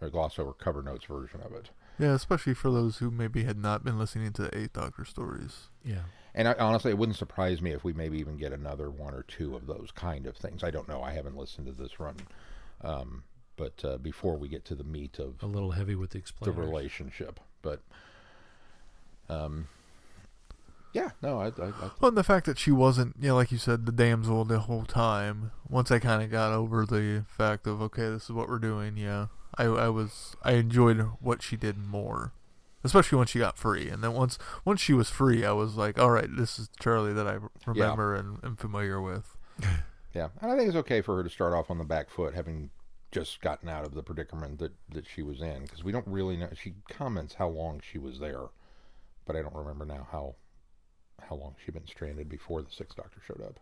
or a gloss over cover notes version of it. Yeah, especially for those who maybe had not been listening to the Eight Doctor stories. Yeah, and I, honestly, it wouldn't surprise me if we maybe even get another one or two of those kind of things. I don't know. I haven't listened to this run, um, but uh, before we get to the meat of a little heavy with the explainers, the relationship, but um. Yeah, no, I... I, I well, and the fact that she wasn't, you know, like you said, the damsel the whole time, once I kind of got over the fact of, okay, this is what we're doing, yeah, I, I was, I enjoyed what she did more, especially when she got free, and then once once she was free, I was like, all right, this is Charlie that I remember yeah. and am familiar with. Yeah, and I think it's okay for her to start off on the back foot, having just gotten out of the predicament that, that she was in, because we don't really know, she comments how long she was there, but I don't remember now how... how long she'd been stranded before the Sixth Doctor showed up.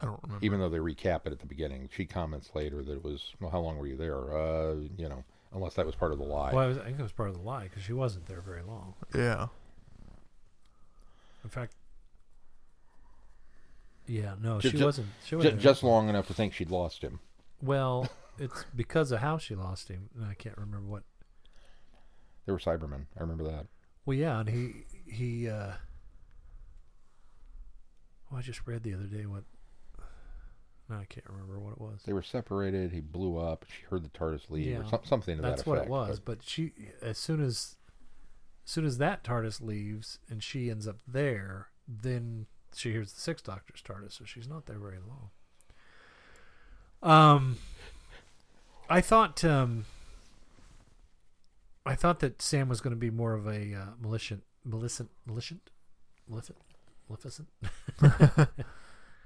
I don't remember. Even though they recap it at the beginning, she comments later that it was, well, how long were you there? Uh, you know, unless that was part of the lie. Well, I, was, I think it was part of the lie, because she wasn't there very long. Yeah. In fact, yeah, no, just, she just, wasn't. She wasn't just, just long enough to think she'd lost him. Well, it's because of how she lost him. I can't remember what. They were Cybermen. I remember that. Well, yeah, and he, he, uh, well, I just read the other day what... No, I can't remember what it was. They were separated. He blew up. She heard the TARDIS leave, yeah, or some, something to that effect. That's what it was. But, but she, as soon as, as soon as that TARDIS leaves and she ends up there, then she hears the Sixth Doctor's TARDIS, so she's not there very long. Um, I thought, um, I thought that Sam was going to be more of a uh, militant, militant, militant, militant. Maleficent,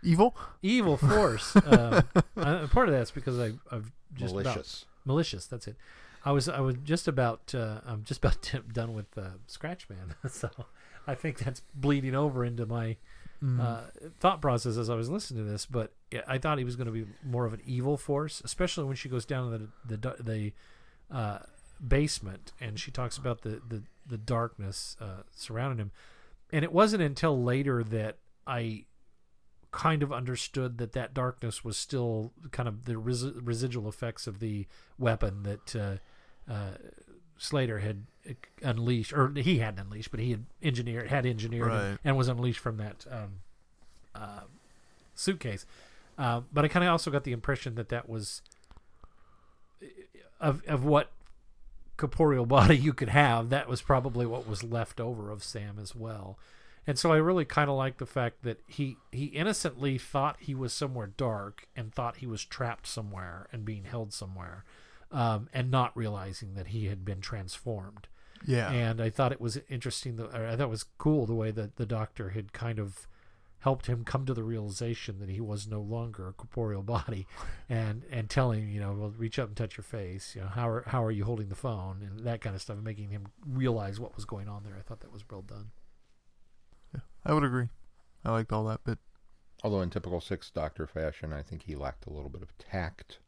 evil, evil force. Um, I, part of that's because I, I've just malicious, about, malicious. That's it. I was, I was just about, uh, I'm just about t- done with uh, Scratchman, so I think that's bleeding over into my mm. uh, thought process as I was listening to this. But yeah, I thought he was going to be more of an evil force, especially when she goes down to the the, the uh, basement and she talks about the the the darkness uh, surrounding him. And it wasn't until later that I kind of understood that that darkness was still kind of the res- residual effects of the weapon that uh, uh, Slater had unleashed, or he hadn't unleashed, but he had engineered, had engineered, right. and, and was unleashed from that um, uh, suitcase. Uh, but I kind of also got the impression that that was of of what corporeal body you could have. That was probably what was left over of Sam as well. And so I really kind of like the fact that he, he innocently thought he was somewhere dark and thought he was trapped somewhere and being held somewhere, um, and not realizing that he had been transformed. Yeah. And I thought it was interesting. That, or I thought it was cool the way that the doctor had kind of helped him come to the realization that he was no longer a corporeal body, and, and telling him, you know, well, reach up and touch your face. You know, how are, how are you holding the phone, and that kind of stuff, and making him realize what was going on there. I thought that was well done. I would agree. I liked all that bit. Although in typical Sixth Doctor fashion, I think he lacked a little bit of tact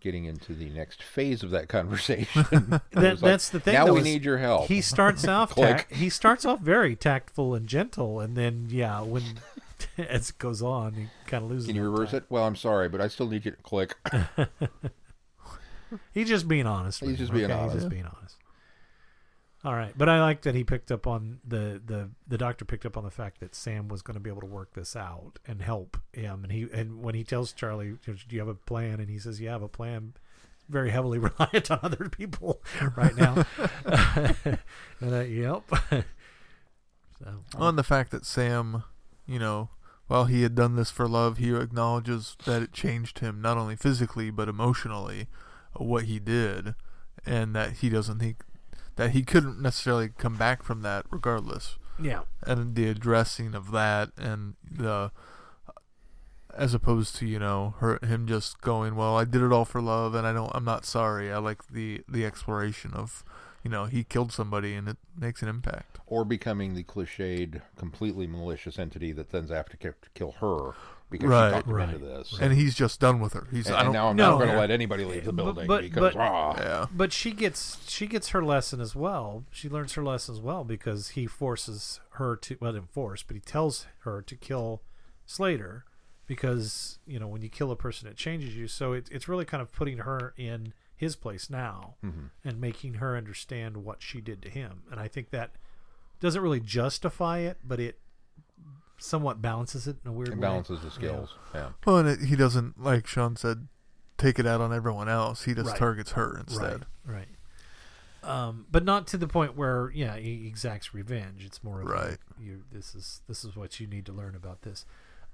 getting into the next phase of that conversation. that, that's like, the thing. Now we was, need your help. He starts off tact, he starts off very tactful and gentle, and then, yeah, when as it goes on, he kind of loses. Can you reverse tact. it? Well, I'm sorry, but I still need you to click. He's just being honest. He's just being okay? honest. He's just being honest. All right, but I like that he picked up on the, the, the doctor picked up on the fact that Sam was going to be able to work this out and help him. And he and when he tells Charlie, "Do you have a plan?" and he says, "Yeah, I have a plan." Very heavily reliant on other people right now. and I, yep. so, on the fact that Sam, you know, while he had done this for love, he acknowledges that it changed him not only physically but emotionally, what he did, and that he doesn't think. That he couldn't necessarily come back from that regardless. Yeah. And the addressing of that and the... As opposed to, you know, her, him just going, well, I did it all for love and I don't, I'm not sorry. I like the, the exploration of, you know, he killed somebody and it makes an impact. Or becoming the cliched, completely malicious entity that then's after to kill her. Because right, she talked right. him into this. Right. And he's just done with her. He's and, I don't, and now I'm no, not going to yeah. let anybody leave the building but, but, because... But, ah. yeah. but she gets she gets her lesson as well. She learns her lesson as well because he forces her to... Well, didn't force, but he tells her to kill Slater because, you know, when you kill a person, it changes you. So it, it's really kind of putting her in his place now mm-hmm. and making her understand what she did to him. And I think that doesn't really justify it, but it... somewhat balances it in a weird it balances way. Balances the scales. Yeah. yeah. Well, and it, he doesn't, like Sean said, take it out on everyone else. He just right. targets her instead. Right. right. Um, but not to the point where, yeah, he exacts revenge. It's more of right. a, you. This is this is what you need to learn about this.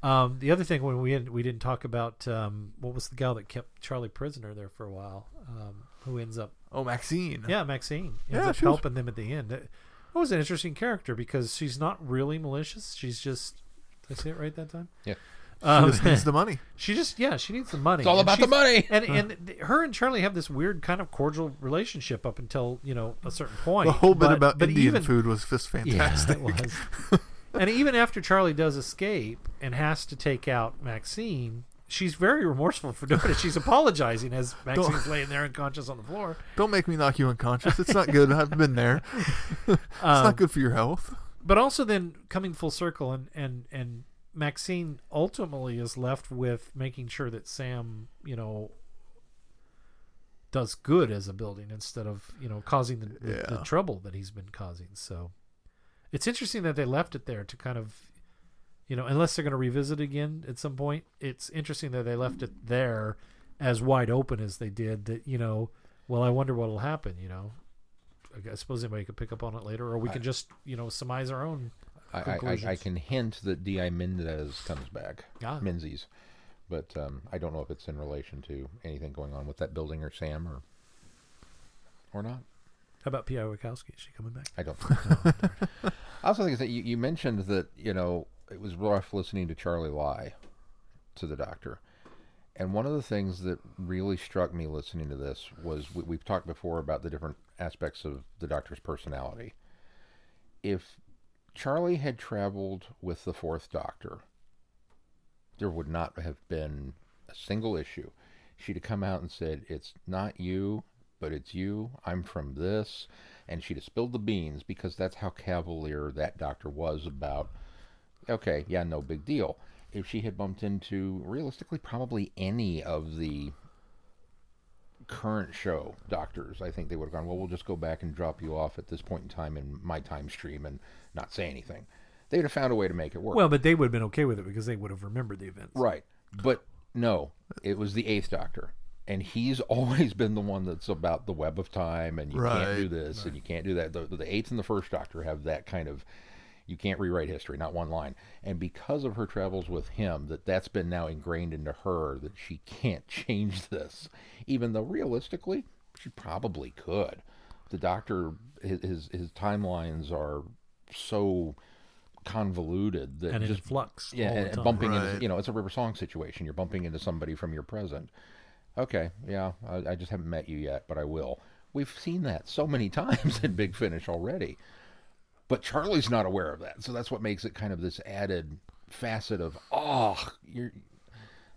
Um, the other thing when we had, we didn't talk about um, what was the gal that kept Charlie prisoner there for a while, um, who ends up oh Maxine. Yeah, Maxine ends yeah, up she helping was... them at the end. It, That was an interesting character because she's not really malicious. She's just... Did I say it right that time? Yeah. She um, just needs the money. She just... Yeah, she needs the money. It's all and about the money! And, huh. and her and Charlie have this weird kind of cordial relationship up until, you know, a certain point. The whole but, bit about Indian even, food was just fantastic. Yeah, it was. And even after Charlie does escape and has to take out Maxine... She's very remorseful for doing it. She's apologizing as Maxine's laying there unconscious on the floor. Don't make me knock you unconscious. It's not good. I've been there. It's um, not good for your health. But also then coming full circle and, and, and Maxine ultimately is left with making sure that Sam, you know, does good as a building instead of, you know, causing the, the, yeah. the trouble that he's been causing. So it's interesting that they left it there to kind of, you know, unless they're going to revisit again at some point, it's interesting that they left it there as wide open as they did that, you know, well, I wonder what will happen, you know. I suppose anybody could pick up on it later, or we I, can just, you know, surmise our own conclusions. I, I, I can hint that D I. Menzies comes back. Ah. Menzies. But um, I don't know if it's in relation to anything going on with that building or Sam or or not. How about P I. Wachowski? Is she coming back? I don't think so. I also think that you, you mentioned that, you know, it was rough listening to Charlie lie to the doctor. And one of the things that really struck me listening to this was we, we've talked before about the different aspects of the doctor's personality. If Charlie had traveled with the fourth doctor, there would not have been a single issue. She'd have come out and said, it's not you, but it's you. I'm from this. And she'd have spilled the beans because that's how cavalier that doctor was about... Okay, yeah, no big deal. If she had bumped into, realistically, probably any of the current show doctors, I think they would have gone, well, we'll just go back and drop you off at this point in time in my time stream and not say anything. They would have found a way to make it work. Well, but they would have been okay with it because they would have remembered the events. Right. But no, it was the Eighth Doctor. And he's always been the one that's about the web of time and you right, can't do this right. and you can't do that. The, the Eighth and the First Doctor have that kind of, you can't rewrite history, not one line. And because of her travels with him, that that's been now ingrained into her that she can't change this. Even though realistically, she probably could. The Doctor, his his timelines are so convoluted that and just in flux. Yeah, all and the time. bumping right. into, you know, it's a River Song situation. You're bumping into somebody from your present. Okay, yeah, I, I just haven't met you yet, but I will. We've seen that so many times in Big Finish already. But Charlie's not aware of that, so that's what makes it kind of this added facet of, oh, you're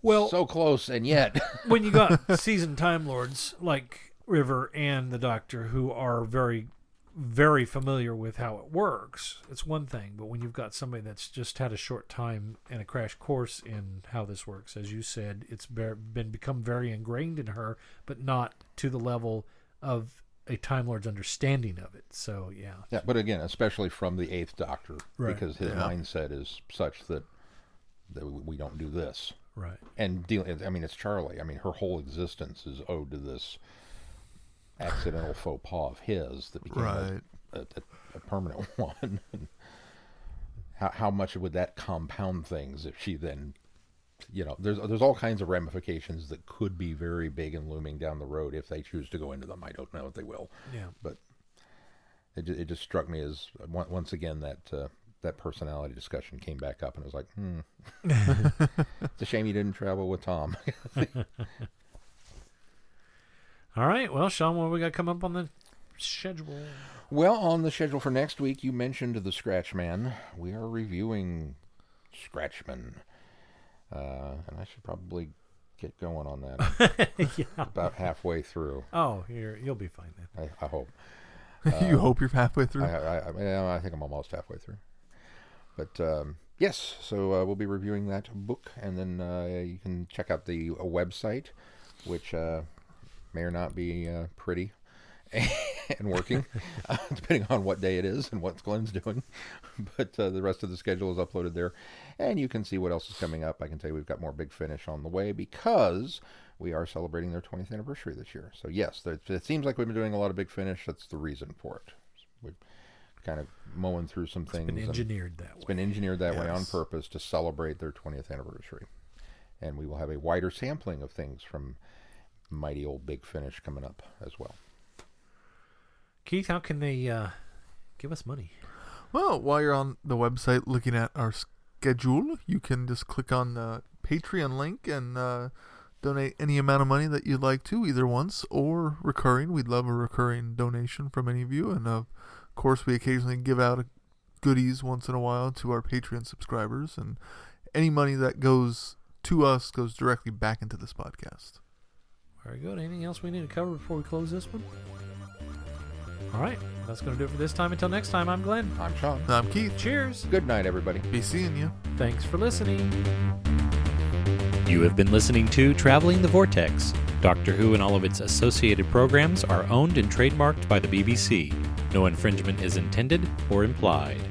well, so close, and yet... when you got seasoned Time Lords like River and the Doctor who are very, very familiar with how it works, it's one thing, but when you've got somebody that's just had a short time and a crash course in how this works, as you said, it's been become very ingrained in her, but not to the level of a Time Lord's understanding of it. So, yeah. Yeah, but again, especially from the Eighth Doctor, right. because his yeah. mindset is such that, that we don't do this. Right. And, deal, I mean, it's Charlie. I mean, her whole existence is owed to this accidental faux pas of his that became right. a, a, a permanent one. how, how much would that compound things if she then... You know, there's there's all kinds of ramifications that could be very big and looming down the road if they choose to go into them. I don't know if they will. Yeah. But it it just struck me as once again that uh, that personality discussion came back up, and I was like, hmm, it's a shame you didn't travel with Tom. All right. Well, Sean, what do we got come up on the schedule? Well, on the schedule for next week, you mentioned the Scratchman. We are reviewing Scratchman. Uh, and I should probably get going on that yeah. about halfway through. Oh, here you'll be fine then. I, I hope. Uh, you hope you're halfway through? I, I, I, I think I'm almost halfway through. But um, yes, so uh, we'll be reviewing that book, and then uh, you can check out the uh, website, which uh, may or not be uh, pretty and working, uh, depending on what day it is and what Glenn's doing. But uh, the rest of the schedule is uploaded there. And you can see what else is coming up. I can tell you we've got more Big Finish on the way because we are celebrating their twentieth anniversary this year. So, yes, there, it seems like we've been doing a lot of Big Finish. That's the reason for it. We're kind of mowing through some things. It's been engineered that way. It's been engineered that yes. way on purpose to celebrate their twentieth anniversary. And we will have a wider sampling of things from mighty old Big Finish coming up as well. Keith, how can they uh, give us money? Well, while you're on the website looking at our schedule, you can just click on the Patreon link and uh, donate any amount of money that you'd like to, either once or recurring. We'd love a recurring donation from any of you. And, of course, we occasionally give out goodies once in a while to our Patreon subscribers. And any money that goes to us goes directly back into this podcast. Very good. Anything else we need to cover before we close this one? All right, that's going to do it for this time. Until next time, I'm Glenn. I'm Sean. I'm Keith. Cheers. Good night, everybody. Be seeing you. Thanks for listening. You have been listening to Traveling the Vortex. Doctor Who and all of its associated programs are owned and trademarked by the B B C. No infringement is intended or implied.